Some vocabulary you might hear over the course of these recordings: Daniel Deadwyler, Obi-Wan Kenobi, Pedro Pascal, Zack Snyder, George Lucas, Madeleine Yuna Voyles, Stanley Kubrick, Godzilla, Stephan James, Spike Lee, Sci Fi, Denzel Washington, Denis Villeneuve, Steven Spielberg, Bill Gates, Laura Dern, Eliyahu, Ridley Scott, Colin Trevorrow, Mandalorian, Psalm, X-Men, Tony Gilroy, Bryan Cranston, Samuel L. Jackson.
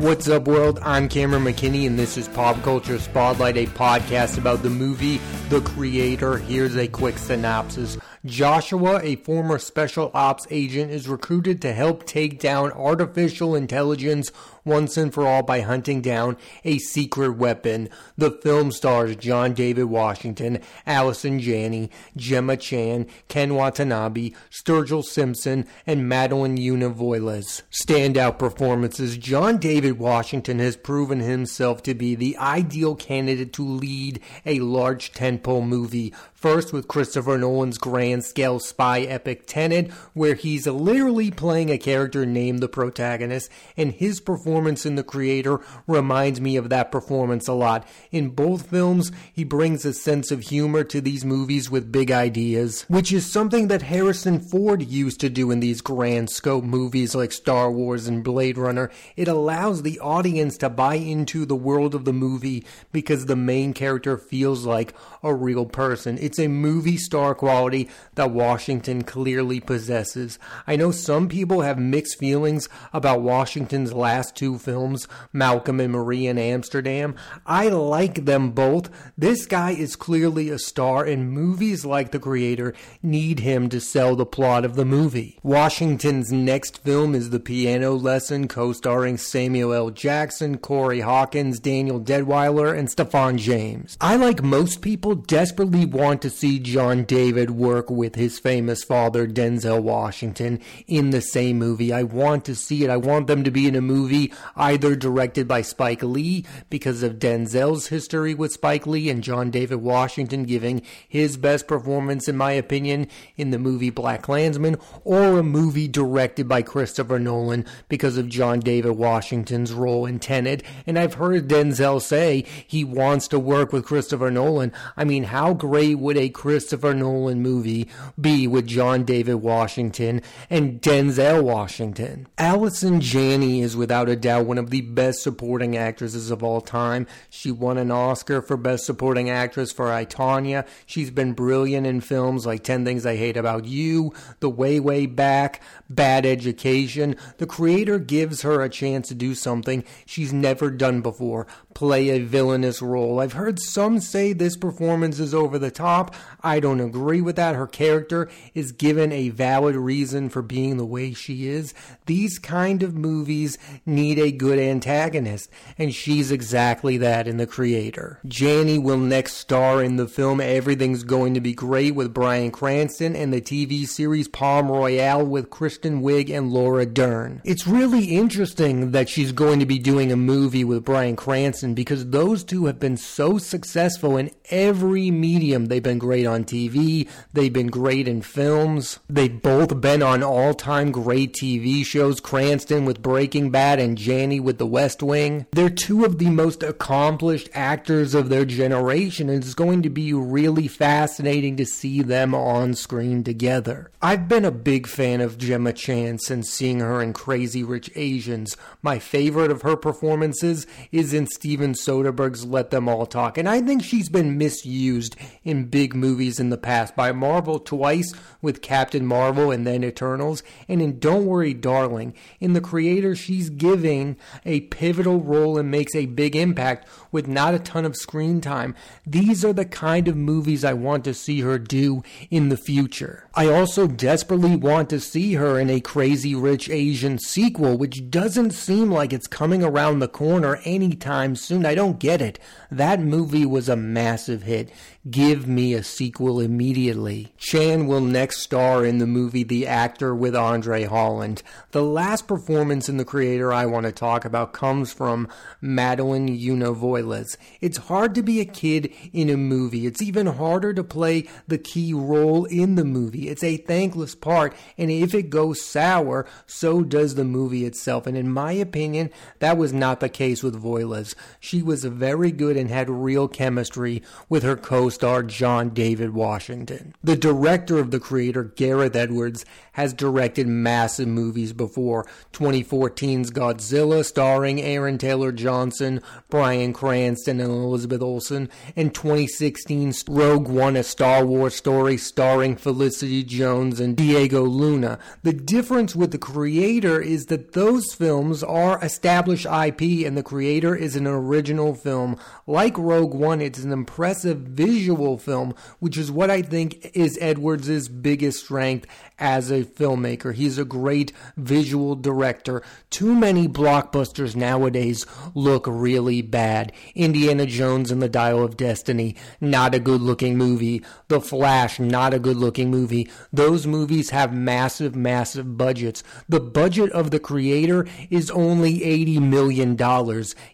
What's up, world? I'm Cameron McKinney, and this is Pop Culture Spotlight, a podcast about the movie The Creator. Here's a quick synopsis. Joshua, a former special ops agent, is recruited to help take down artificial intelligence once and for all by hunting down a secret weapon. The film stars John David Washington, Allison Janney, Gemma Chan, Ken Watanabe, Sturgill Simpson, and Madeleine Yuna Voyles. Standout performances. John David Washington has proven himself to be the ideal candidate to lead a large tentpole movie. First with Christopher Nolan's grand-scale spy epic Tenet, where he's literally playing a character named the protagonist, and his performance in The Creator reminds me of that performance a lot. In both films, he brings a sense of humor to these movies with big ideas, which is something that Harrison Ford used to do in these grand-scope movies like Star Wars and Blade Runner. It allows the audience to buy into the world of the movie because the main character feels like a real person. It's a movie star quality that Washington clearly possesses. I know some people have mixed feelings about Washington's last two films, Malcolm and Marie in Amsterdam. I like them both. This guy is clearly a star, and movies like The Creator need him to sell the plot of the movie. Washington's next film is The Piano Lesson, co-starring Samuel L. Jackson, Corey Hawkins, Daniel Deadwyler, and Stephan James. I, like most people, desperately want to see John David work with his famous father, Denzel Washington, in the same movie. I want to see it. I want them to be in a movie either directed by Spike Lee because of Denzel's history with Spike Lee and John David Washington giving his best performance, in my opinion, in the movie BlacKkKlansman, or a movie directed by Christopher Nolan because of John David Washington's role in Tenet. And I've heard Denzel say he wants to work with Christopher Nolan. I mean, how great would a Christopher Nolan movie be with John David Washington and Denzel Washington? Allison Janney is without a doubt one of the best supporting actresses of all time. She won an Oscar for Best Supporting Actress for I, Tonya. She's been brilliant in films like 10 Things I Hate About You, The Way, Way Back, Bad Education. The Creator gives her a chance to do something she's never done before, play a villainous role. I've heard some say this performance is over the top. I don't agree with that. Her character is given a valid reason for being the way she is. These kind of movies need a good antagonist, and she's exactly that in The Creator. Janney will next star in the film Everything's Going to Be Great with Bryan Cranston and the TV series Palm Royale with Kristen Wiig and Laura Dern. It's really interesting that she's going to be doing a movie with Bryan Cranston because those two have been so successful in every medium. They've been great on TV. They've been great in films. They've both been on all-time great TV shows. Cranston with Breaking Bad and Janney with The West Wing. They're two of the most accomplished actors of their generation, and it's going to be really fascinating to see them on screen together. I've been a big fan of Gemma Chan since seeing her in Crazy Rich Asians. My favorite of her performances is in Steven Soderbergh's Let Them All Talk, and I think she's been misused in big movies in the past by Marvel twice with Captain Marvel and then Eternals, and in Don't Worry Darling. In The Creator, she's giving a pivotal role and makes a big impact with not a ton of screen time. These are the kind of movies I want to see her do in the future. I also desperately want to see her in a Crazy Rich Asian sequel, which doesn't seem like it's coming around the corner anytime soon. I don't get it. That movie was a massive hit. Give me a sequel immediately. Chan will next star in the movie The Actor with Andre Holland. The last performance in The Creator I want to talk about comes from Madeleine Yuna Voyles. It's hard to be a kid in a movie. It's even harder to play the key role in the movie. It's a thankless part, and if it goes sour, so does the movie itself. And in my opinion, that was not the case with Voyles. She was very good and had real chemistry with her co-star John David Washington. The director of The Creator, Gareth Edwards, has directed massive movies before. 2014's Godzilla, starring Aaron Taylor-Johnson, Bryan Cranston, and Elizabeth Olsen. And 2016's Rogue One, a Star Wars story, starring Felicity Jones and Diego Luna. The difference with The Creator is that those films are established IP, and The Creator is an original film. Like Rogue One, it's an impressive visual film, which is what I think is Edwards' biggest strength as a filmmaker. He's a great visual director. Too many blockbusters nowadays look really bad. Indiana Jones and the Dial of Destiny, not a good-looking movie. The Flash, not a good-looking movie. Those movies have massive, massive budgets. The budget of The Creator is only $80 million,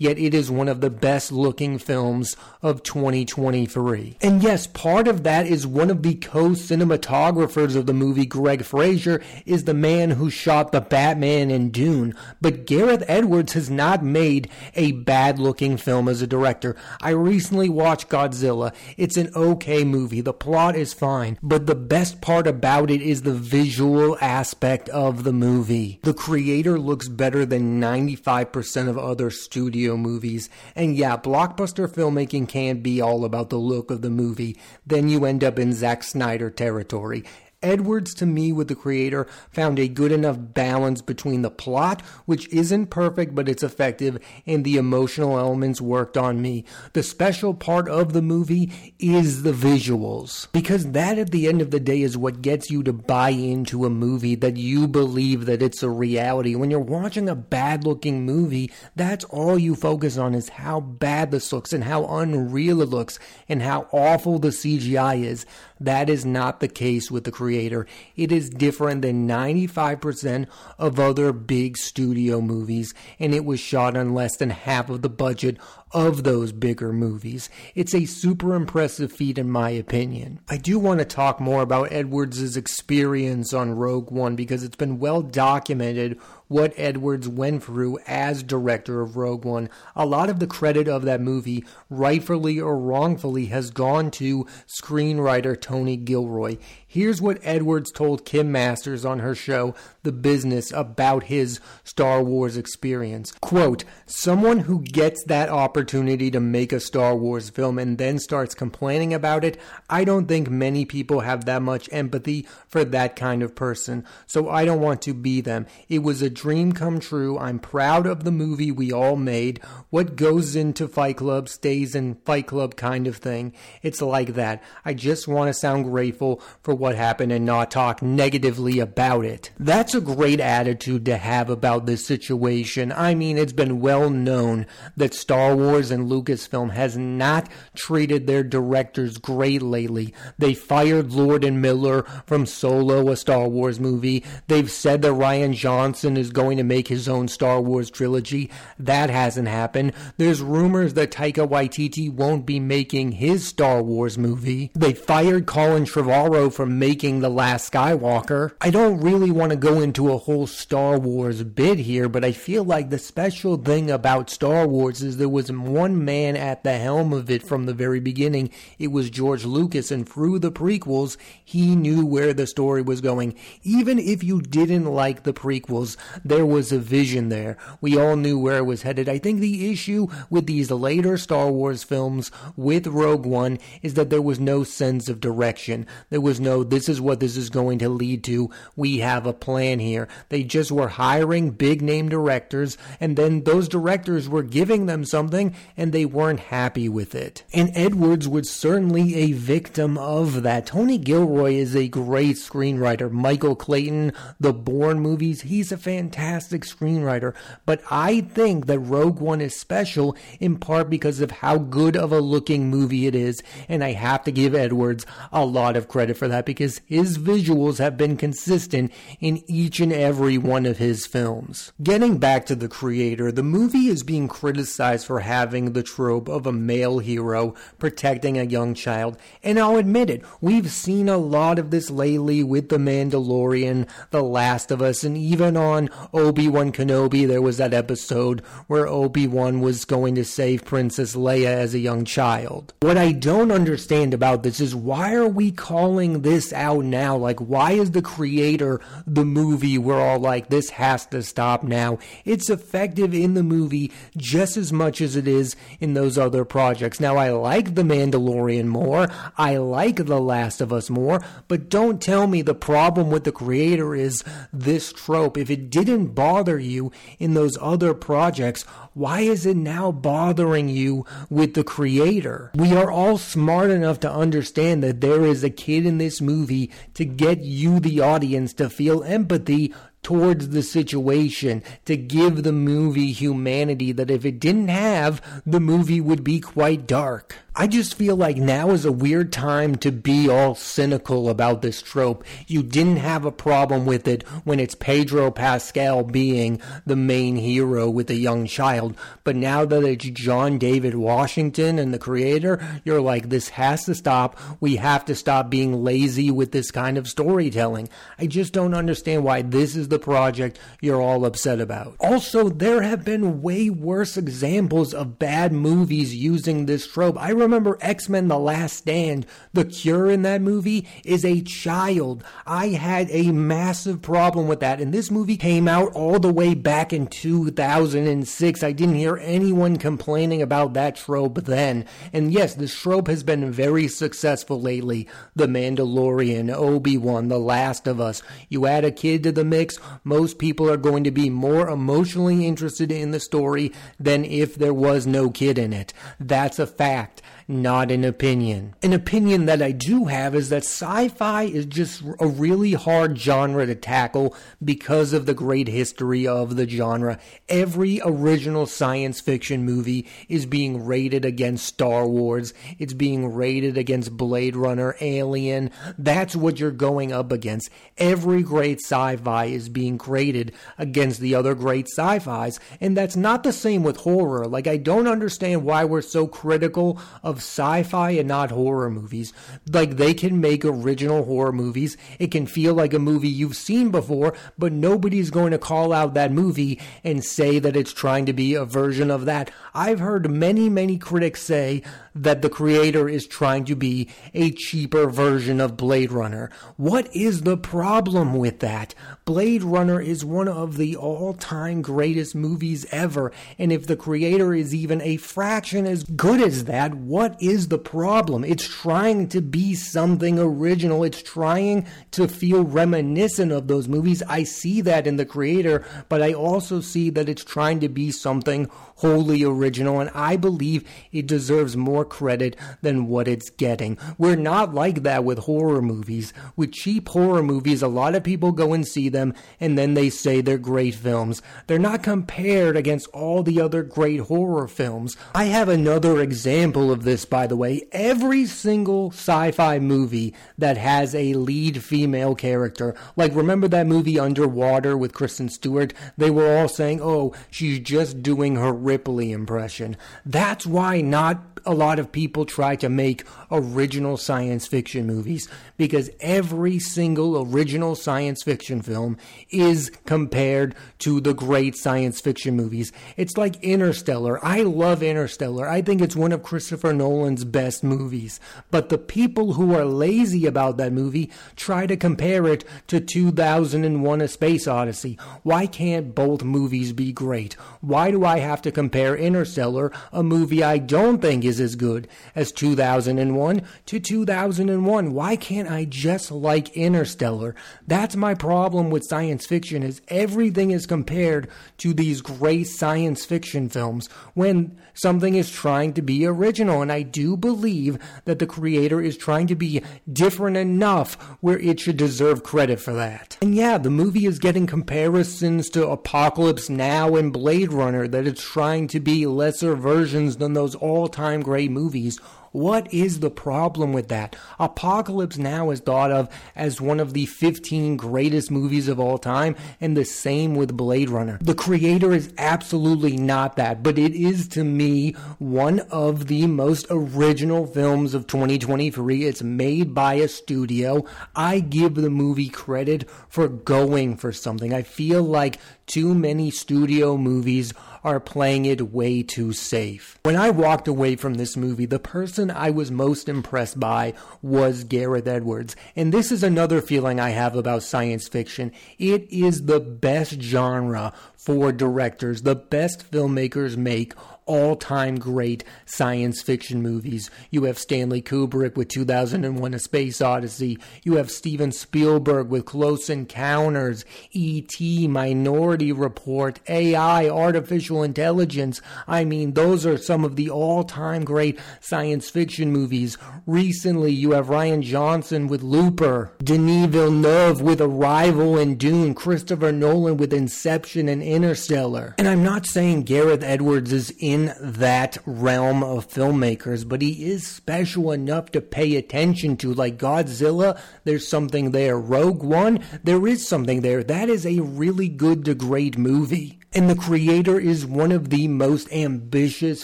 yet it is one of the best-looking films of 2023. And yes, part of that is one of the co-cinematographers of the movie, Greg Fraser, is the man who shot The Batman and Dune. But Gareth Edwards has not made a bad-looking film as a director. I recently watched Godzilla. It's an okay movie. The plot is fine, but the best part about it is the visual aspect of the movie. The Creator looks better than 95% of other studio movies. And yeah, blockbuster filmmaking can be all about the look of the movie. Then you end up in Zack Snyder territory. Edwards, to me, with The Creator, found a good enough balance between the plot, which isn't perfect, but it's effective, and the emotional elements worked on me. The special part of the movie is the visuals, because that, at the end of the day, is what gets you to buy into a movie, that you believe that it's a reality. When you're watching a bad-looking movie, that's all you focus on, is how bad this looks, and how unreal it looks, and how awful the CGI is. That is not the case with The Creator. It is different than 95% of other big studio movies, and it was shot on less than half of the budget of those bigger movies. It's a super impressive feat, in my opinion. I do want to talk more about Edwards' experience on Rogue One, because it's been well documented what Edwards went through as director of Rogue One. A lot of the credit of that movie, rightfully or wrongfully, has gone to screenwriter Tony Gilroy. Here's what Edwards told Kim Masters on her show, The Business, about his Star Wars experience. Quote, "Someone who gets that opportunity to make a Star Wars film and then starts complaining about it, I don't think many people have that much empathy for that kind of person. So I don't want to be them. It was a dream come true. I'm proud of the movie we all made. What goes into Fight Club stays in Fight Club kind of thing. It's like that. I just want to sound grateful for what happened and not talk negatively about it." That's a great attitude to have about this situation. I mean, it's been well known that Star Wars and Lucasfilm has not treated their directors great lately. They fired Lord and Miller from Solo, a Star Wars movie. They've said that Rian Johnson is going to make his own Star Wars trilogy. That hasn't happened. There's rumors that Taika Waititi won't be making his Star Wars movie. They fired Colin Trevorrow from making The Last Skywalker. I don't really want to go into a whole Star Wars bit here, but I feel like the special thing about Star Wars is there was one man at the helm of it from the very beginning. It was George Lucas, and through the prequels, he knew where the story was going. Even if you didn't like the prequels, there was a vision there. We all knew where it was headed. I think the issue with these later Star Wars films, with Rogue One, is that there was no sense of direction. There was no, this is what this is going to lead to. We have a plan here. They just were hiring big-name directors, and then those directors were giving them something, and they weren't happy with it. And Edwards was certainly a victim of that. Tony Gilroy is a great screenwriter. Michael Clayton, the Bourne movies, he's a fantastic screenwriter. But I think that Rogue One is special in part because of how good of a looking movie it is, and I have to give Edwards a lot of credit for that, because his visuals have been consistent in each and every one of his films. Getting back to The Creator, the movie is being criticized for having the trope of a male hero protecting a young child, and I'll admit it, we've seen a lot of this lately with The Mandalorian, The Last of Us, and even on Obi-Wan Kenobi. There was that episode where Obi-Wan was going to save Princess Leia as a young child. What I don't understand about this is, why are we calling this out now? Like, why is The Creator the movie we're all like, this has to stop now? It's effective in the movie just as much as it is in those other projects. Now, I like The Mandalorian more, I like The Last of Us more, but don't tell me the problem with The Creator is this trope. If it didn't bother you in those other projects, why is it now bothering you with The Creator? We are all smart enough to understand that there is a kid in this movie to get you, the audience, to feel empathy towards the situation, to give the movie humanity that if it didn't have, the movie would be quite dark. I just feel like now is a weird time to be all cynical about this trope. You didn't have a problem with it when it's Pedro Pascal being the main hero with a young child, but now that it's John David Washington and The Creator, you're like, this has to stop. We have to stop being lazy with this kind of storytelling. I just don't understand why this is the project you're all upset about. Also, there have been way worse examples of bad movies using this trope. I remember X-Men The Last Stand. The Cure in that movie is a child. I had a massive problem with that, and this movie came out all the way back in 2006. I didn't hear anyone complaining about that trope then. And yes, this trope has been very successful lately. The Mandalorian, Obi-Wan, The Last of Us. You add a kid to the mix, most people are going to be more emotionally interested in the story than if there was no kid in it. That's a fact, not an opinion. An opinion that I do have is that sci-fi is just a really hard genre to tackle because of the great history of the genre. Every original science fiction movie is being rated against Star Wars. It's being rated against Blade Runner, Alien. That's what you're going up against. Every great sci-fi is being graded against the other great sci-fis, and that's not the same with horror. Like, I don't understand why we're so critical of sci-fi and not horror movies. Like, they can make original horror movies. It can feel like a movie you've seen before, but nobody's going to call out that movie and say that it's trying to be a version of that. I've heard many, many critics say that The Creator is trying to be a cheaper version of Blade Runner. What is the problem with that? Blade Runner is one of the all-time greatest movies ever, and if The Creator is even a fraction as good as that, what is the problem? It's trying to be something original. It's trying to feel reminiscent of those movies. I see that in The Creator, but I also see that it's trying to be something wholly original, and I believe it deserves more credit than what it's getting. We're not like that with horror movies. With cheap horror movies, a lot of people go and see them, and then they say they're great films. They're not compared against all the other great horror films. I have another example of this, by the way. Every single sci-fi movie that has a lead female character, like, remember that movie Underwater with Kristen Stewart? They were all saying, oh, she's just doing her Ripley impression. That's why not a lot of people try to make original science fiction movies, because every single original science fiction film is compared to the great science fiction movies. It's like Interstellar. I love Interstellar. I think it's one of Christopher Nolan's best movies. But the people who are lazy about that movie try to compare it to 2001: A Space Odyssey. Why can't both movies be great? Why do I have to compare Interstellar, a movie I don't think is as good as 2001, to 2001? Why can't I just like Interstellar? That's my problem with science fiction, is everything is compared to these great science fiction films when something is trying to be original. And I do believe that The Creator is trying to be different enough where it should deserve credit for that. And yeah, the movie is getting comparisons to Apocalypse Now and Blade Runner, that it's trying to be lesser versions than those all-time great movies. What is the problem with that? Apocalypse Now is thought of as one of the 15 greatest movies of all time, and the same with Blade Runner. The Creator is absolutely not that, but it is to me one of the most original films of 2023. It's made by a studio. I give the movie credit for going for something. I feel like too many studio movies are playing it way too safe. When I walked away from this movie, the person I was most impressed by was Gareth Edwards. And this is another feeling I have about science fiction. It is the best genre for directors. The best filmmakers make all-time great science fiction movies. You have Stanley Kubrick with 2001: A Space Odyssey. You have Steven Spielberg with Close Encounters, E.T., Minority Report, AI, Artificial Intelligence. I mean, those are some of the all-time great science fiction movies. Recently, you have Rian Johnson with Looper, Denis Villeneuve with Arrival and Dune, Christopher Nolan with Inception and Interstellar. And I'm not saying Gareth Edwards is in that realm of filmmakers, but he is special enough to pay attention to. Like Godzilla, there's something there. Rogue One, there is something there. That is a really good to great movie. And The Creator is one of the most ambitious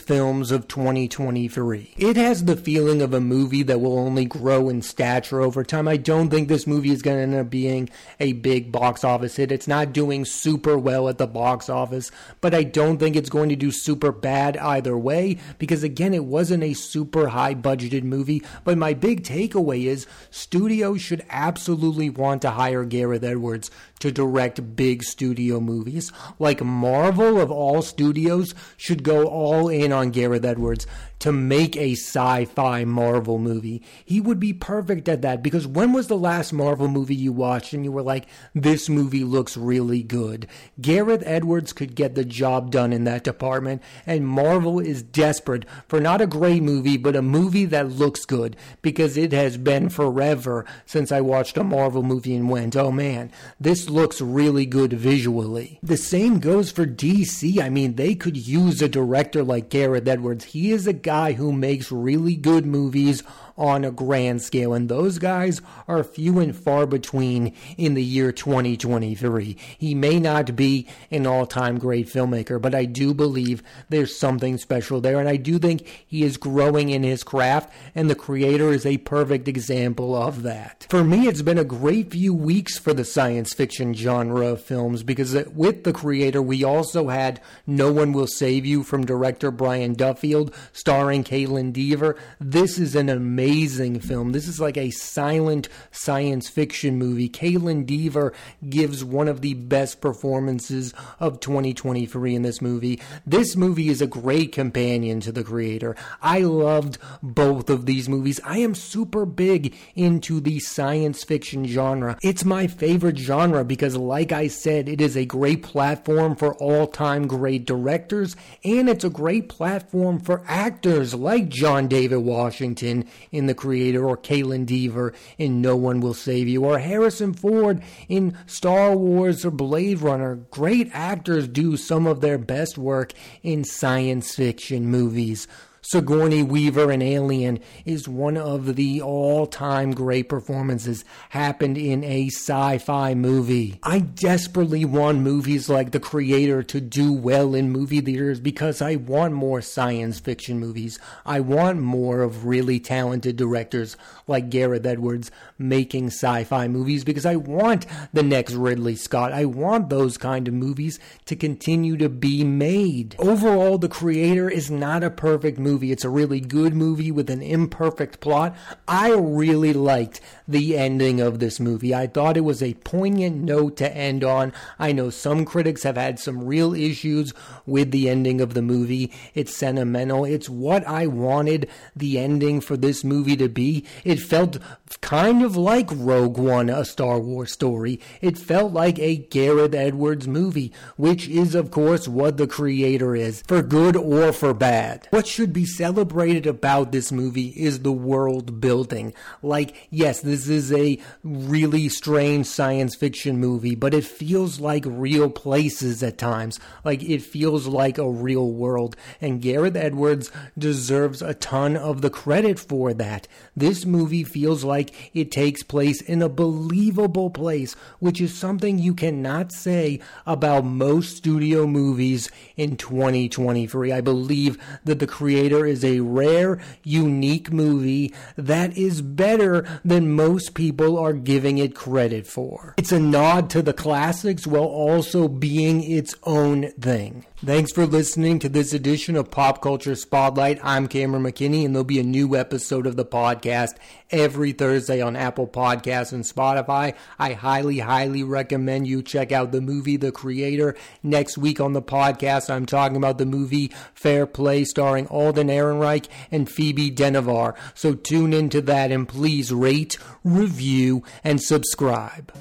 films of 2023. It has the feeling of a movie that will only grow in stature over time. I don't think this movie is going to end up being a big box office hit. It's not doing super well at the box office, but I don't think it's going to do super bad either way, because again, it wasn't a super high budgeted movie. But my big takeaway is studios should absolutely want to hire Gareth Edwards to direct big studio movies. Like Marvel, of all studios, should go all in on Gareth Edwards to make a sci-fi Marvel movie. He would be perfect at that, because when was the last Marvel movie you watched and you were like, this movie looks really good? Gareth Edwards could get the job done in that department, and Marvel is desperate for not a great movie, but a movie that looks good, because it has been forever since I watched a Marvel movie and went, oh man, this looks really good visually. The same goes for DC. I mean, they could use a director like Gareth Edwards. He is a guy who makes really good movies on a grand scale, and those guys are few and far between in the year 2023. He may not be an all-time great filmmaker, but I do believe there's something special there, and I do think he is growing in his craft, and The Creator is a perfect example of that. For me, it's been a great few weeks for the science fiction genre of films, because with The Creator, we also had No One Will Save You from director Brian Duffield, starring Kaitlyn Dever. This is an amazing film. This is like a silent science fiction movie. Kaitlyn Dever gives one of the best performances of 2023 in this movie. This movie is a great companion to The Creator. I loved both of these movies. I am super big into the science fiction genre. It's my favorite genre because, like I said, it is a great platform for all-time great directors, and it's a great platform for actors like John David Washington in The Creator, or Kaitlyn Dever in No One Will Save You, or Harrison Ford in Star Wars or Blade Runner. Great actors do some of their best work in science fiction movies. Sigourney Weaver in Alien is one of the all-time great performances, happened in a sci-fi movie. I desperately want movies like The Creator to do well in movie theaters, because I want more science fiction movies. I want more of really talented directors like Gareth Edwards making sci-fi movies, because I want the next Ridley Scott. I want those kind of movies to continue to be made. Overall, The Creator is not a perfect movie. It's a really good movie with an imperfect plot. I really liked the ending of this movie. I thought it was a poignant note to end on. I know some critics have had some real issues with the ending of the movie. It's sentimental. It's what I wanted the ending for this movie to be. It felt kind of like Rogue One, a Star Wars story. It felt like a Gareth Edwards movie, which is, of course, what The Creator is, for good or for bad. What should be be celebrated about this movie is the world building. Like, yes, this is a really strange science fiction movie, but it feels like real places at times. Like, it feels like a real world. And Gareth Edwards deserves a ton of the credit for that. This movie feels like it takes place in a believable place, which is something you cannot say about most studio movies in 2023. I believe that The Creator is a rare, unique movie that is better than most people are giving it credit for. It's a nod to the classics while also being its own thing. Thanks for listening to this edition of Pop Culture Spotlight. I'm Cameron McKinney, and there'll be a new episode of the podcast every Thursday on Apple Podcasts and Spotify. I highly, highly recommend you check out the movie The Creator. Next week on the podcast, I'm talking about the movie Fair Play, starring Alden Ehrenreich and Phoebe Denivar. So tune into that, and please rate, review, and subscribe.